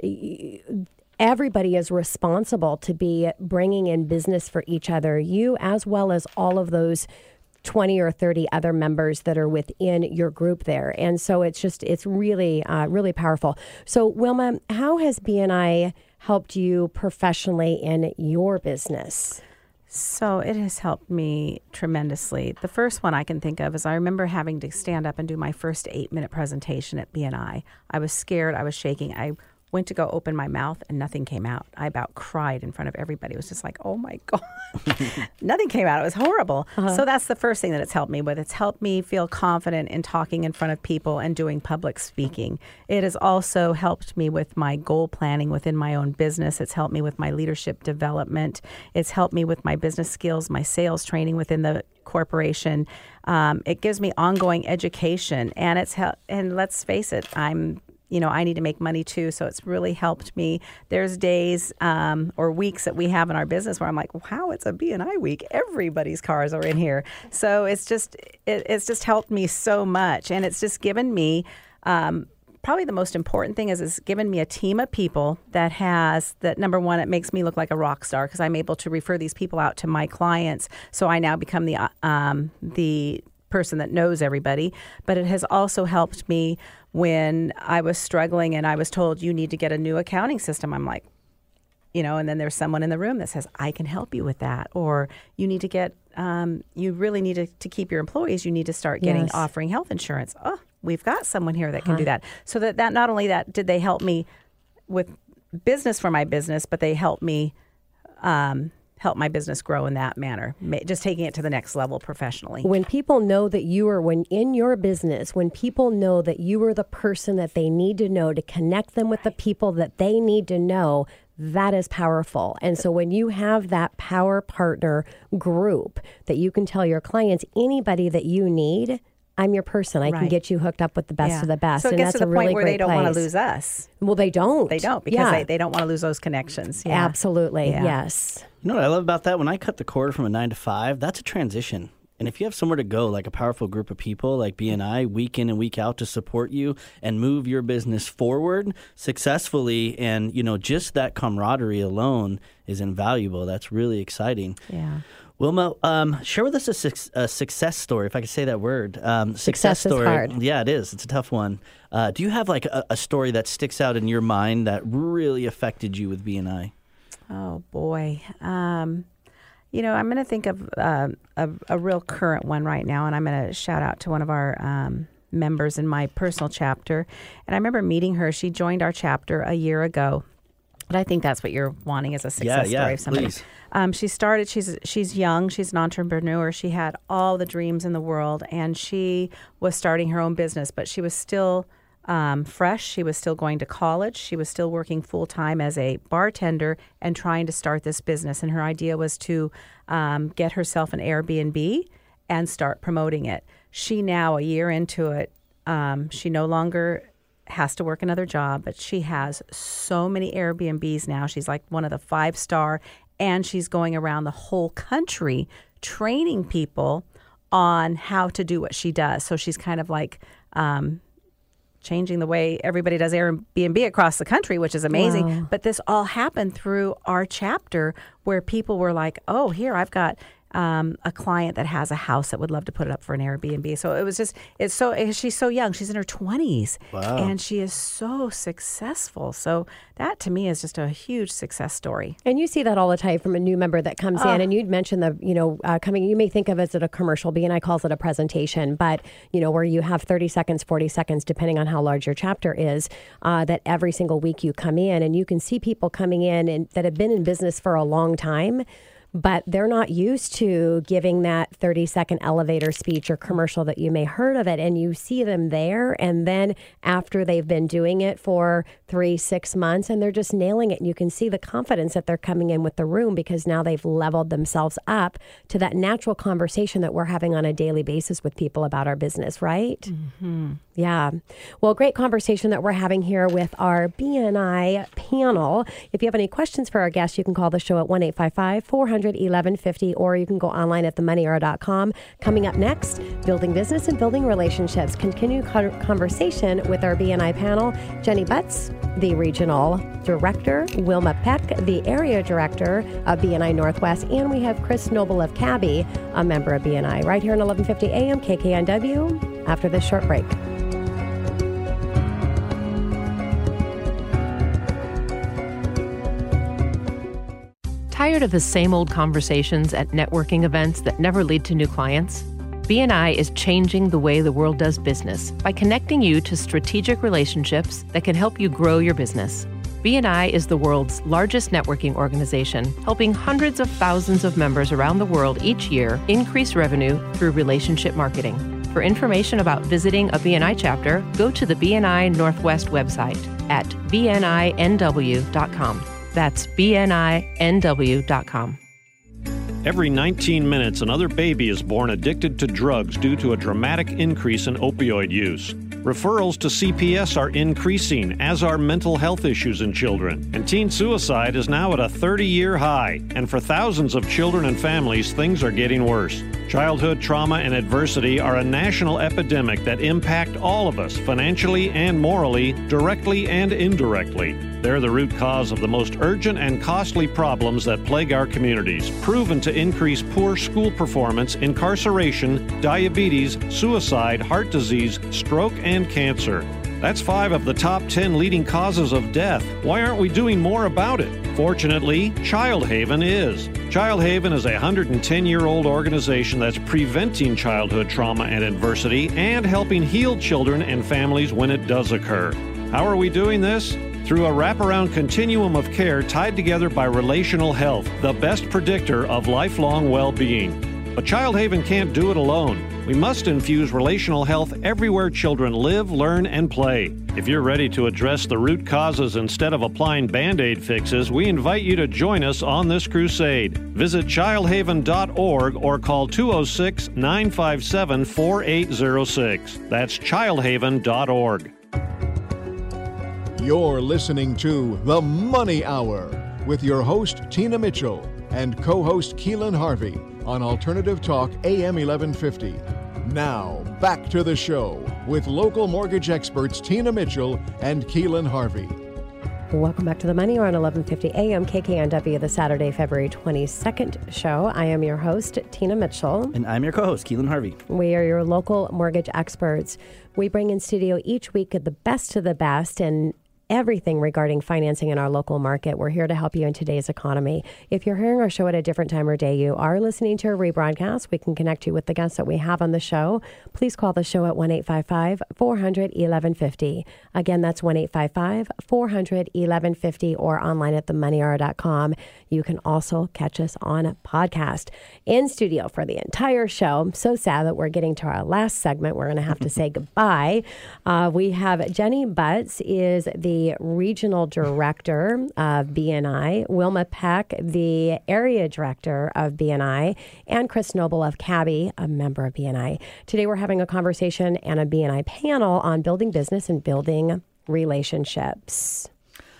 everybody is responsible to be bringing in business for each other, you as well as all of those twenty or thirty other members that are within your group there. And so it's just it's really, uh, really powerful. So Wilma, how has B N I helped you professionally in your business? So it has helped me tremendously. The first one I can think of is I remember having to stand up and do my first eight-minute presentation at B N I. I was scared. I was shaking. I went to go open my mouth, and nothing came out. I about cried in front of everybody. It was just like, oh, my God. Nothing came out. It was horrible. Uh-huh. So that's the first thing that it's helped me with. It's helped me feel confident in talking in front of people and doing public speaking. It has also helped me with my goal planning within my own business. It's helped me with my leadership development. It's helped me with my business skills, my sales training within the corporation. Um, it gives me ongoing education. And it's hel- and let's face it, I'm You know, I need to make money too, so it's really helped me. There's days um, or weeks that we have in our business where I'm like, wow, it's a B and I week. Everybody's cars are in here. So it's just it, it's just helped me so much, and it's just given me um, probably the most important thing is it's given me a team of people that has that. Number one, it makes me look like a rock star because I'm able to refer these people out to my clients. So I now become the um, the person that knows everybody, but it has also helped me when I was struggling and I was told you need to get a new accounting system. I'm like, you know, and then there's someone in the room that says, I can help you with that. Or you need to get, um, you really need to, to keep your employees. You need to start getting, yes. offering health insurance. Oh, we've got someone here that can huh. do that. So that, that not only that did they help me with business for my business, but they helped me um help my business grow in that manner, just taking it to the next level professionally. When people know that you are, when in your business, when people know that you are the person that they need to know to connect them with right. the people that they need to know, that is powerful. And so when you have that power partner group that you can tell your clients, anybody that you need, I'm your person. I right. can get you hooked up with the best yeah. of the best. So it and gets that's to the a point really where they don't place. want to lose us. Well, they don't. They don't because yeah. they, they don't want to lose those connections. Yeah. Absolutely. Yeah. Yes. You know what I love about that? When I cut the cord from a nine to five, that's a transition. And if you have somewhere to go, like a powerful group of people like B N I, week in and week out to support you and move your business forward successfully, and you know, just that camaraderie alone is invaluable. That's really exciting. Yeah. Wilma, um, share with us a, su- a success story, if I could say that word. Um, success, success story. Is hard. Yeah, it is. It's a tough one. Uh, do you have like a, a story that sticks out in your mind that really affected you with B N I? Oh boy, um, you know, I'm going to think of uh, a, a real current one right now, and I'm going to shout out to one of our um, members in my personal chapter. And I remember meeting her; she joined our chapter a year ago. But I think that's what you're wanting is a success yeah, yeah, story of somebody. Please. Um, she started, she's she's young, she's an entrepreneur, she had all the dreams in the world, and she was starting her own business, but she was still um, fresh, she was still going to college, she was still working full-time as a bartender and trying to start this business. And her idea was to um, get herself an Airbnb and start promoting it. She now, a year into it, um, she no longer has to work another job, but she has so many Airbnbs now. She's like one of the five-star, and she's going around the whole country training people on how to do what she does. So she's kind of like um, changing the way everybody does Airbnb across the country, which is amazing. Wow. But this all happened through our chapter where people were like, oh, here, I've got Um, a client that has a house that would love to put it up for an Airbnb. So it was just, it's so, she's so young. She's in her twenties. Wow. And she is so successful. So that to me is just a huge success story. And you see that all the time from a new member that comes oh. in. And you'd mentioned the, you know, uh, coming, you may think of it as a commercial, B N I calls it a presentation, but, you know, where you have thirty seconds, forty seconds, depending on how large your chapter is, uh, that every single week you come in and you can see people coming in and that have been in business for a long time. But they're not used to giving that thirty-second elevator speech or commercial that you may heard of it. And you see them there. And then after they've been doing it for three, six months, and they're just nailing it. And you can see the confidence that they're coming in with the room because now they've leveled themselves up to that natural conversation that we're having on a daily basis with people about our business, right? Mm-hmm. Yeah. Well, great conversation that we're having here with our B N I panel. If you have any questions for our guests, you can call the show at one eight five five, four hundred, eleven fifty, or you can go online at the money hour dot com. Coming up next, building business and building relationships. Continue conversation with our B N I panel, Jenni Butz, the regional director, Wilma Peck, the area director of B N I Northwest, and we have Kris Noble of C A B I, a member of B N I, right here on eleven fifty A M K K N W after this short break. tired of the same old conversations at networking events that never lead to new clients? B N I is changing the way the world does business by connecting you to strategic relationships that can help you grow your business. B N I is the world's largest networking organization, helping hundreds of thousands of members around the world each year increase revenue through relationship marketing. For information about visiting a B N I chapter, go to the B N I Northwest website at b n i n w dot com. That's b n i n w dot com. Every nineteen minutes, another baby is born addicted to drugs due to a dramatic increase in opioid use. Referrals to C P S are increasing, as are mental health issues in children. And teen suicide is now at a thirty-year high. And for thousands of children and families, things are getting worse. Childhood trauma and adversity are a national epidemic that impact all of us, financially and morally, directly and indirectly. They're the root cause of the most urgent and costly problems that plague our communities, proven to increase poor school performance, incarceration, diabetes, suicide, heart disease, stroke, and cancer. That's five of the top ten leading causes of death. Why aren't we doing more about it? Fortunately, Childhaven is. Childhaven is a one hundred ten-year-old organization that's preventing childhood trauma and adversity and helping heal children and families when it does occur. How are we doing this? Through a wraparound continuum of care tied together by relational health, the best predictor of lifelong well-being. But Childhaven can't do it alone. We must infuse relational health everywhere children live, learn, and play. If you're ready to address the root causes instead of applying Band-Aid fixes, we invite you to join us on this crusade. Visit childhaven dot org or call two oh six, nine five seven, four eight oh six. That's childhaven dot org. You're listening to The Money Hour with your host, Tina Mitchell, and co-host Keelan Harvey on Alternative Talk A M eleven fifty. Now, back to the show with local mortgage experts Tina Mitchell and Keelan Harvey. Welcome back to The Money Hour on eleven fifty A M K K N W, the Saturday, February twenty-second show. I am your host, Tina Mitchell. And I'm your co-host, Keelan Harvey. We are your local mortgage experts. We bring in studio each week the best of the best and everything regarding financing in our local market. We're here to help you in today's economy. If you're hearing our show at a different time or day, you are listening to a rebroadcast. We can connect you with the guests that we have on the show. Please call the show at one eight five five, four hundred, eleven fifty. Again, that's one eight five five, four hundred, eleven fifty or online at the money hour dot com. You can also catch us on a podcast in studio for the entire show. I'm so sad that we're getting to our last segment. We're going to have to say goodbye. Uh, we have Jenni Butz is the The regional director of B N I, Wilma Peck, the area director of B N I, and Kris Noble of C A B I, a member of B N I. Today we're having a conversation and a B N I panel on building business and building relationships.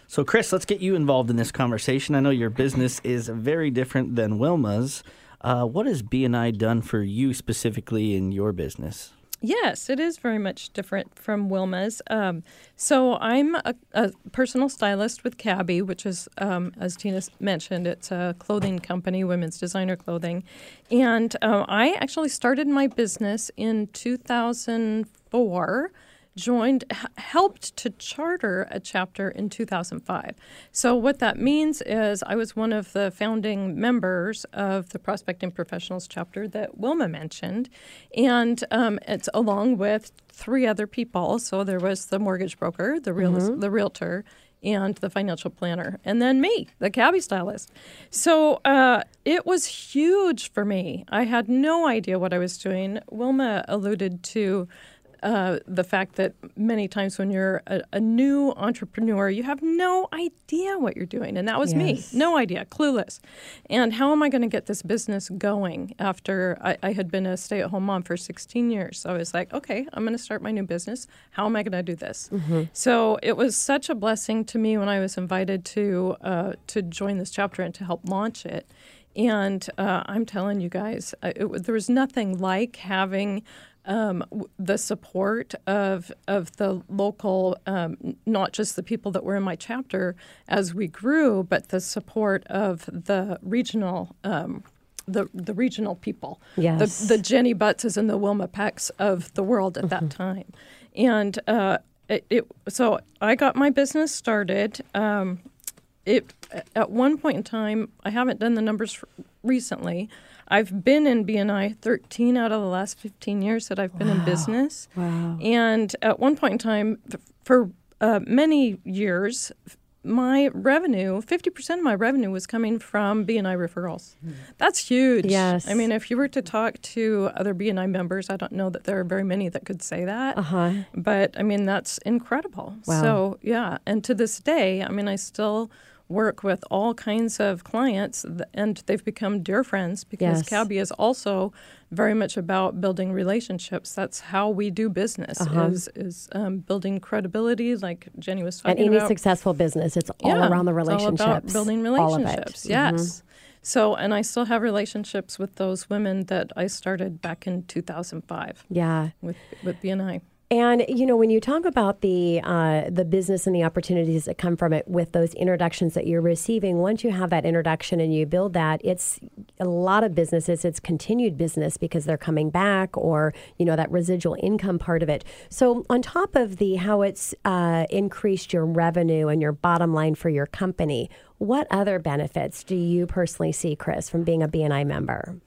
So Kris, let's get you involved in this conversation. I know your business is very different than Wilma's. Uh, what has B N I done for you specifically in your business? Yes, it is very much different from Wilma's. Um, so I'm a, a personal stylist with C A B I, which is, um, as Tina mentioned, it's a clothing company, women's designer clothing. And uh, I actually started my business in two thousand four, joined, helped to charter a chapter in two thousand five. So what that means is I was one of the founding members of the Prospecting Professionals chapter that Wilma mentioned, and um, it's along with three other people. So there was the mortgage broker, the real, mm-hmm. the realtor, and the financial planner, and then me, the C A B I stylist. So uh, it was huge for me. I had no idea what I was doing. Wilma alluded to Uh, the fact that many times when you're a, a new entrepreneur, you have no idea what you're doing. And that was yes. me. No idea. Clueless. And how am I going to get this business going after I, I had been a stay-at-home mom for sixteen years? So I was like, okay, I'm going to start my new business. How am I going to do this? Mm-hmm. So it was such a blessing to me when I was invited to uh, to join this chapter and to help launch it. And uh, I'm telling you guys, it, it, there was nothing like having Um, the support of of the local, um, not just the people that were in my chapter as we grew, but the support of the regional, um, the the regional people, yes. the, the Jenni Butzes and the Wilma Pecks of the world at mm-hmm. that time, and uh, it, it. So I got my business started. Um, it at one point in time, I haven't done the numbers for recently. I've been in B N I thirteen out of the last fifteen years that I've been wow. in business. Wow. And at one point in time, for uh, many years, my revenue, fifty percent of my revenue was coming from B N I referrals. Mm. That's huge. Yes. I mean, if you were to talk to other B N I members, I don't know that there are very many that could say that. Uh-huh. But, I mean, that's incredible. Wow. So, yeah. And to this day, I mean, I still work with all kinds of clients, and they've become dear friends because yes. CABI is also very much about building relationships. That's how we do business, uh-huh. is, is um, building credibility, like Jenni was talking about. And any successful business, it's all yeah, around the relationships. It's all about building relationships, yes. Mm-hmm. So, and I still have relationships with those women that I started back in two thousand five yeah. with, with B N I. And, you know, when you talk about the uh, the business and the opportunities that come from it with those introductions that you're receiving, once you have that introduction and you build that, it's a lot of businesses, it's continued business because they're coming back or, you know, that residual income part of it. So on top of the how it's uh, increased your revenue and your bottom line for your company, what other benefits do you personally see, Kris, from being a B N I member?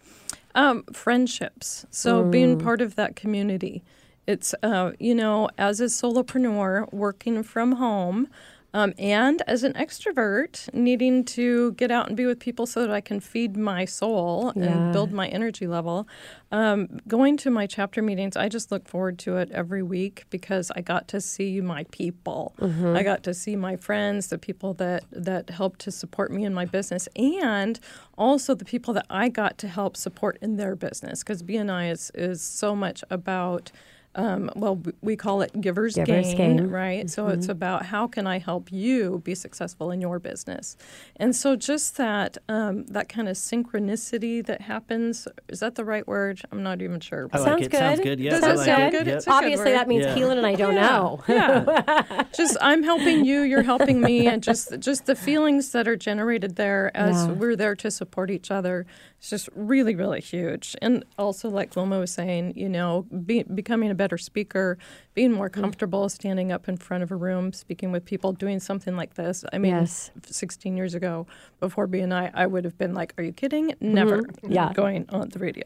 Um, friendships. So mm. being part of that community. It's, uh, you know, as a solopreneur working from home um, and as an extrovert needing to get out and be with people so that I can feed my soul yeah. and build my energy level. Um, going to my chapter meetings, I just look forward to it every week because I got to see my people. Mm-hmm. I got to see my friends, the people that, that helped to support me in my business, and also the people that I got to help support in their business, because B N I is, is so much about Um, well, we call it giver's, giver's gain, gain, right? Mm-hmm. So it's about how can I help you be successful in your business? And so just that um, that kind of synchronicity that happens, is that the right word? I'm not even sure. I like sounds it. Good. Sounds good. Yeah, sounds like good. It. Yep. Obviously, good that means yeah. Keelan and I don't yeah. know. yeah. Just I'm helping you, you're helping me, and just just the feelings that are generated there as yeah. we're there to support each other. It's just really, really huge. And also, like Wilma was saying, you know, be, becoming a better speaker, being more comfortable standing up in front of a room, speaking with people, doing something like this. I mean, yes. sixteen years ago, before B N I, I would have been like, are you kidding? Never mm-hmm. yeah. going on the radio.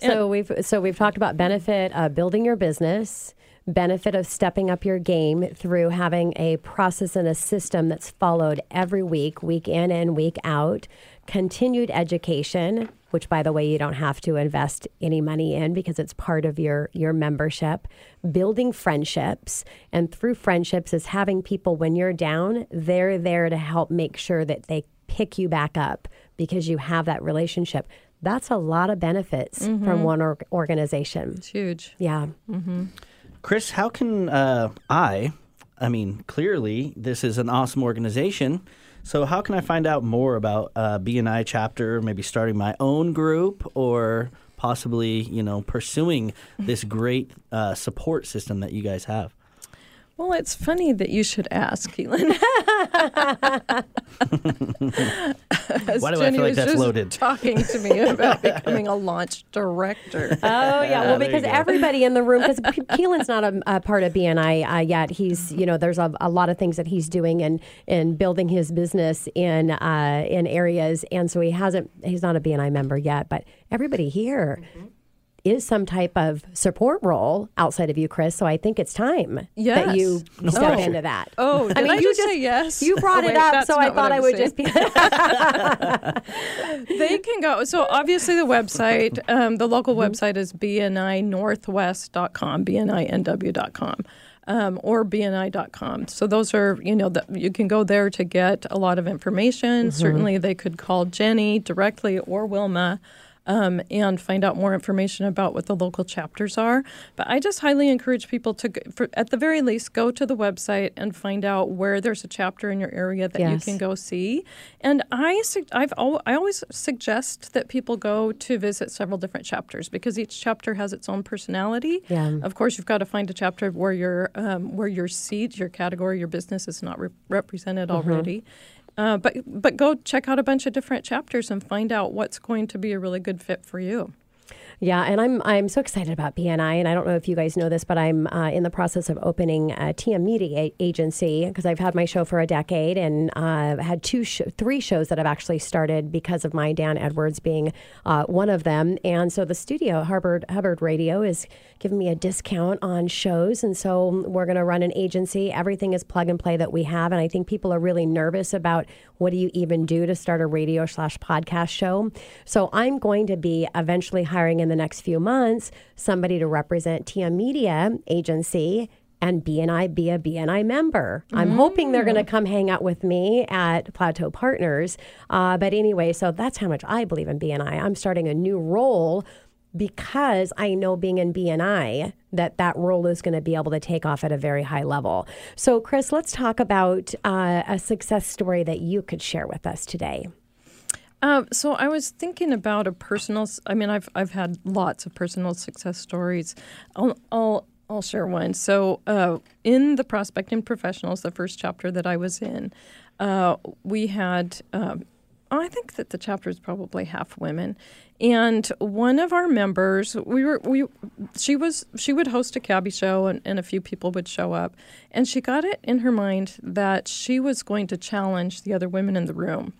And so we've so we've talked about benefit of building your business, benefit of stepping up your game through having a process and a system that's followed every week, week in and week out, continued education, which, by the way, you don't have to invest any money in because it's part of your, your membership, building friendships, and through friendships is having people when you're down, they're there to help make sure that they pick you back up because you have that relationship. That's a lot of benefits mm-hmm. from one or- organization. It's huge. Yeah. Mm-hmm. Kris, how can uh, I, I mean, clearly this is an awesome organization, so how can I find out more about uh, B N I chapter, maybe starting my own group or possibly, you know, pursuing this great uh, support system that you guys have? Well, it's funny that you should ask, Keelan. Why do Jenni I feel like that's loaded? Talking to me about becoming a launch director. Oh yeah, well, because everybody in the room, because Keelan's not a, a part of B N I uh, yet. He's, you know, there's a, a lot of things that he's doing and and building his business in uh, in areas, and so he hasn't. He's not a B N I member yet, but everybody here. Mm-hmm. is some type of support role outside of you, Kris. So I think it's time yes. that you no step pressure. Into that. Oh, did I, mean, I you just say yes? You brought oh, wait, it up, so I thought I would saying. Just be... They can go. So obviously the website, um, the local mm-hmm. website is b n i northwest dot com, b n i n w dot com. Um, or b n i dot com. So those are, you know, the, you can go there to get a lot of information. Mm-hmm. Certainly they could call Jenni directly or Wilma. Um, and find out more information about what the local chapters are. But I just highly encourage people to, for, at the very least, go to the website and find out where there's a chapter in your area that yes. you can go see. And I, I've, I always suggest that people go to visit several different chapters because each chapter has its own personality. Yeah. Of course, you've got to find a chapter where your um, where your seat, your category, your business is not re- represented mm-hmm. already. Uh, but but go check out a bunch of different chapters and find out what's going to be a really good fit for you. Yeah, and I'm I'm so excited about B N I, and I don't know if you guys know this, but I'm uh, in the process of opening a T M Media agency because I've had my show for a decade and uh, had two, sh- three shows that I've actually started because of my Dan Edwards being uh, one of them. And so the studio, Hubbard, Hubbard Radio, is giving me a discount on shows, and so we're going to run an agency. Everything is plug and play that we have, and I think people are really nervous about what do you even do to start a radio slash podcast show. So I'm going to be eventually hiring in the next few months somebody to represent T M Media Agency and B N I be a B N I member. I'm mm. hoping they're going to come hang out with me at Plateau Partners. Uh, but anyway, so that's how much I believe in B N I. I'm starting a new role because I know being in B N I that that role is going to be able to take off at a very high level. So, Kris, let's talk about uh, a success story that you could share with us today. Um, so I was thinking about a personal. I mean, I've I've had lots of personal success stories. I'll I'll, I'll share one. So uh, in the Prospecting Professionals, the first chapter that I was in, uh, we had. Um, I think that the chapter is probably half women, and one of our members, we were we she was she would host a CABI show, and, and a few people would show up, and she got it in her mind that she was going to challenge the other women in the room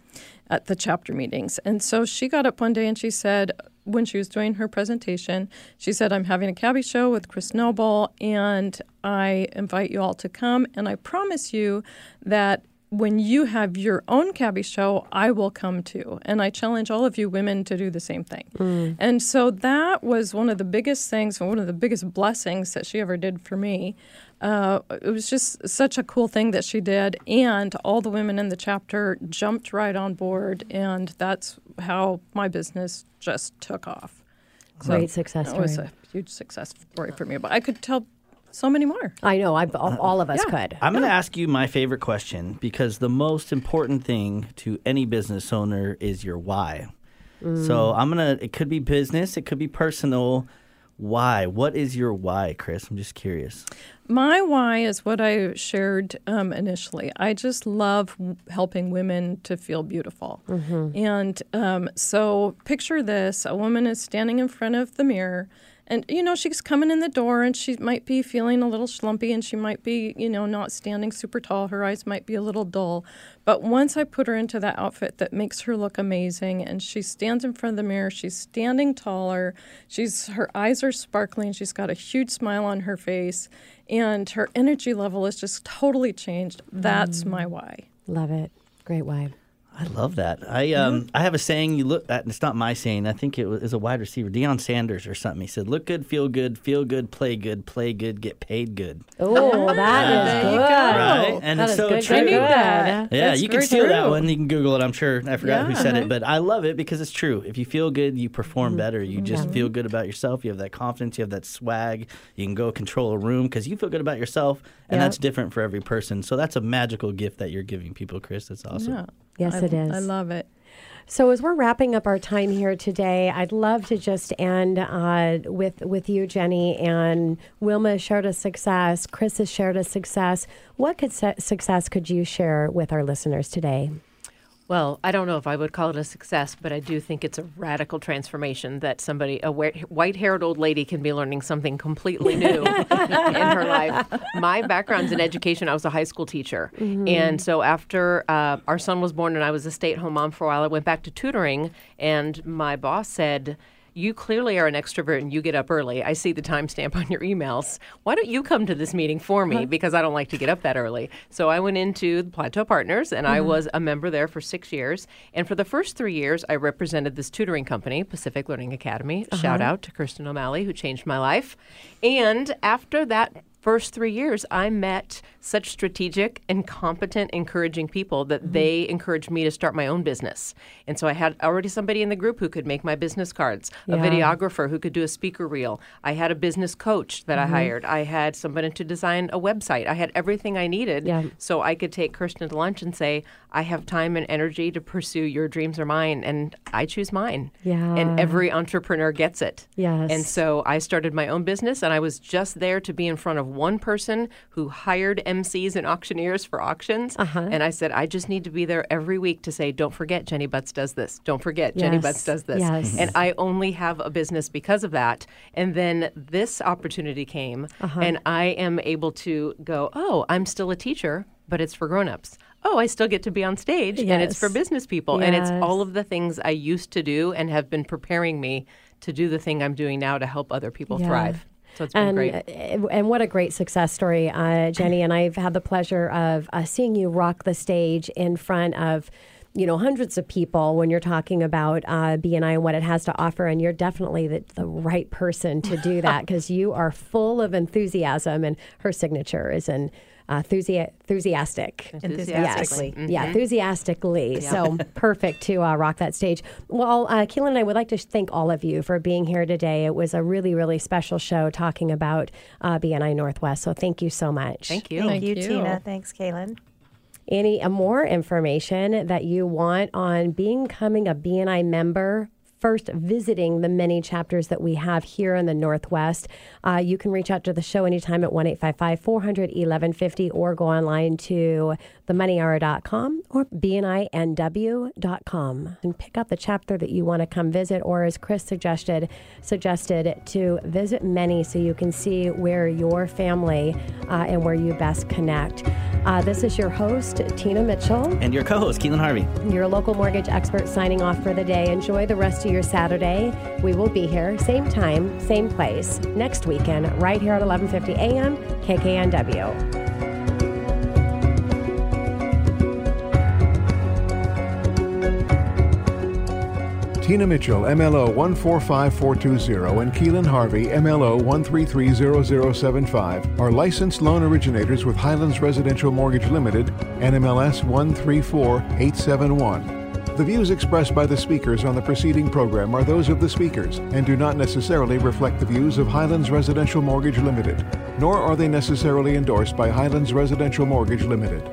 at the chapter meetings. And so she got up one day and she said, when she was doing her presentation, she said, "I'm having a CABI show with Kris Noble, and I invite you all to come, and I promise you that when you have your own CABI show, I will come too. And I challenge all of you women to do the same thing." Mm. And so that was one of the biggest things, one of the biggest blessings that she ever did for me. Uh, it was just such a cool thing that she did. And all the women in the chapter jumped right on board. And that's how my business just took off. Great so success story. It was a huge success story for me. But I could tell so many more. I know. I, all of us yeah. could. I'm going to yeah. ask you my favorite question, because the most important thing to any business owner is your why. Mm. So I'm going to, it could be business, it could be personal. Why? What is your why, Kris? I'm just curious. My why is what I shared um, initially. I just love helping women to feel beautiful. Mm-hmm. And um, so picture this. A woman is standing in front of the mirror. And, you know, she's coming in the door, and she might be feeling a little schlumpy, and she might be, you know, not standing super tall. Her eyes might be a little dull. But once I put her into that outfit that makes her look amazing, and she stands in front of the mirror, she's standing taller, she's her eyes are sparkling, she's got a huge smile on her face, and her energy level is just totally changed. That's mm. my why. Love it. Great why. I love that. I um I have a saying. You look at, it's not my saying. I think it was, it was a wide receiver, Deion Sanders or something. He said, "Look good, feel good, feel good, play good, play good, get paid good." Oh, that uh, is good. Right? And that it's is so good. True. I need that. Yeah, that's you can steal true. That one. You can Google it. I'm sure. I forgot yeah, who said uh-huh. it, but I love it because it's true. If you feel good, you perform better. You just yeah. feel good about yourself. You have that confidence. You have that swag. You can go control a room because you feel good about yourself, and yep. that's different for every person. So that's a magical gift that you're giving people, Kris. That's awesome. Yeah. Yes, I, it is. I love it. So as we're wrapping up our time here today, I'd love to just end uh, with with you, Jenni. And Wilma shared a success. Kris has shared a success. What could su- success could you share with our listeners today? Well, I don't know if I would call it a success, but I do think it's a radical transformation that somebody, a white-haired old lady, can be learning something completely new in her life. My background's in education. I was a high school teacher. Mm-hmm. And so after uh, our son was born and I was a stay-at-home mom for a while, I went back to tutoring, and my boss said, "You clearly are an extrovert and you get up early. I see the timestamp on your emails. Why don't you come to this meeting for me? Because I don't like to get up that early." So I went into the Plateau Partners, and mm-hmm. I was a member there for six years. And for the first three years, I represented this tutoring company, Pacific Learning Academy. Uh-huh. Shout out to Kirsten O'Malley, who changed my life. And after that first three years, I met such strategic and competent, encouraging people that mm-hmm. they encouraged me to start my own business. And so I had already somebody in the group who could make my business cards, yeah. a videographer who could do a speaker reel. I had a business coach that mm-hmm. I hired. I had somebody to design a website. I had everything I needed yeah. so I could take Kirsten to lunch and say, "I have time and energy to pursue your dreams or mine, and I choose mine." Yeah. And every entrepreneur gets it. Yes. And so I started my own business, and I was just there to be in front of one person who hired M Cs and auctioneers for auctions. Uh-huh. And I said, I just need to be there every week to say, don't forget Jenni Butz does this. Don't forget yes. Jenni Butz does this. Yes. And I only have a business because of that. And then this opportunity came uh-huh. and I am able to go, oh, I'm still a teacher, but it's for grownups. Oh, I still get to be on stage yes. and it's for business people. Yes. And it's all of the things I used to do and have been preparing me to do the thing I'm doing now to help other people yeah. thrive. So it's been and, great. And what a great success story, uh, Jenni. And I've had the pleasure of uh, seeing you rock the stage in front of, you know, hundreds of people when you're talking about uh, B N I and what it has to offer. And you're definitely the, the right person to do that because you are full of enthusiasm, and her signature is in Uh, enthusi- enthusiastic. Enthusiastically. Yes. Mm-hmm. Yeah, enthusiastically. Yeah. So perfect to uh, rock that stage. Well, uh, Keelan and I would like to thank all of you for being here today. It was a really, really special show talking about uh, B N I Northwest. So thank you so much. Thank you. Thank, thank you, you, Tina. Thanks, Keelan. Any uh, more information that you want on becoming a B N I member? First, visiting the many chapters that we have here in the Northwest. Uh, you can reach out to the show anytime at one eight five five, four hundred, eleven fifty or go online to the money hour dot com or b n i n w dot com and pick up the chapter that you want to come visit, or as Kris suggested, suggested to visit many so you can see where your family uh, and where you best connect. Uh, this is your host, Tina Mitchell. And your co-host, Keelan Harvey. Your local mortgage expert signing off for the day. Enjoy the rest of your Saturday. We will be here same time, same place next weekend, right here at eleven fifty a.m. K K N W. Tina Mitchell, M L O one four five four two zero, and Keelan Harvey, M L O one three three zero zero seven five, are licensed loan originators with Highlands Residential Mortgage Limited, N M L S one three four eight seven one. The views expressed by the speakers on the preceding program are those of the speakers and do not necessarily reflect the views of Highlands Residential Mortgage Limited, nor are they necessarily endorsed by Highlands Residential Mortgage Limited.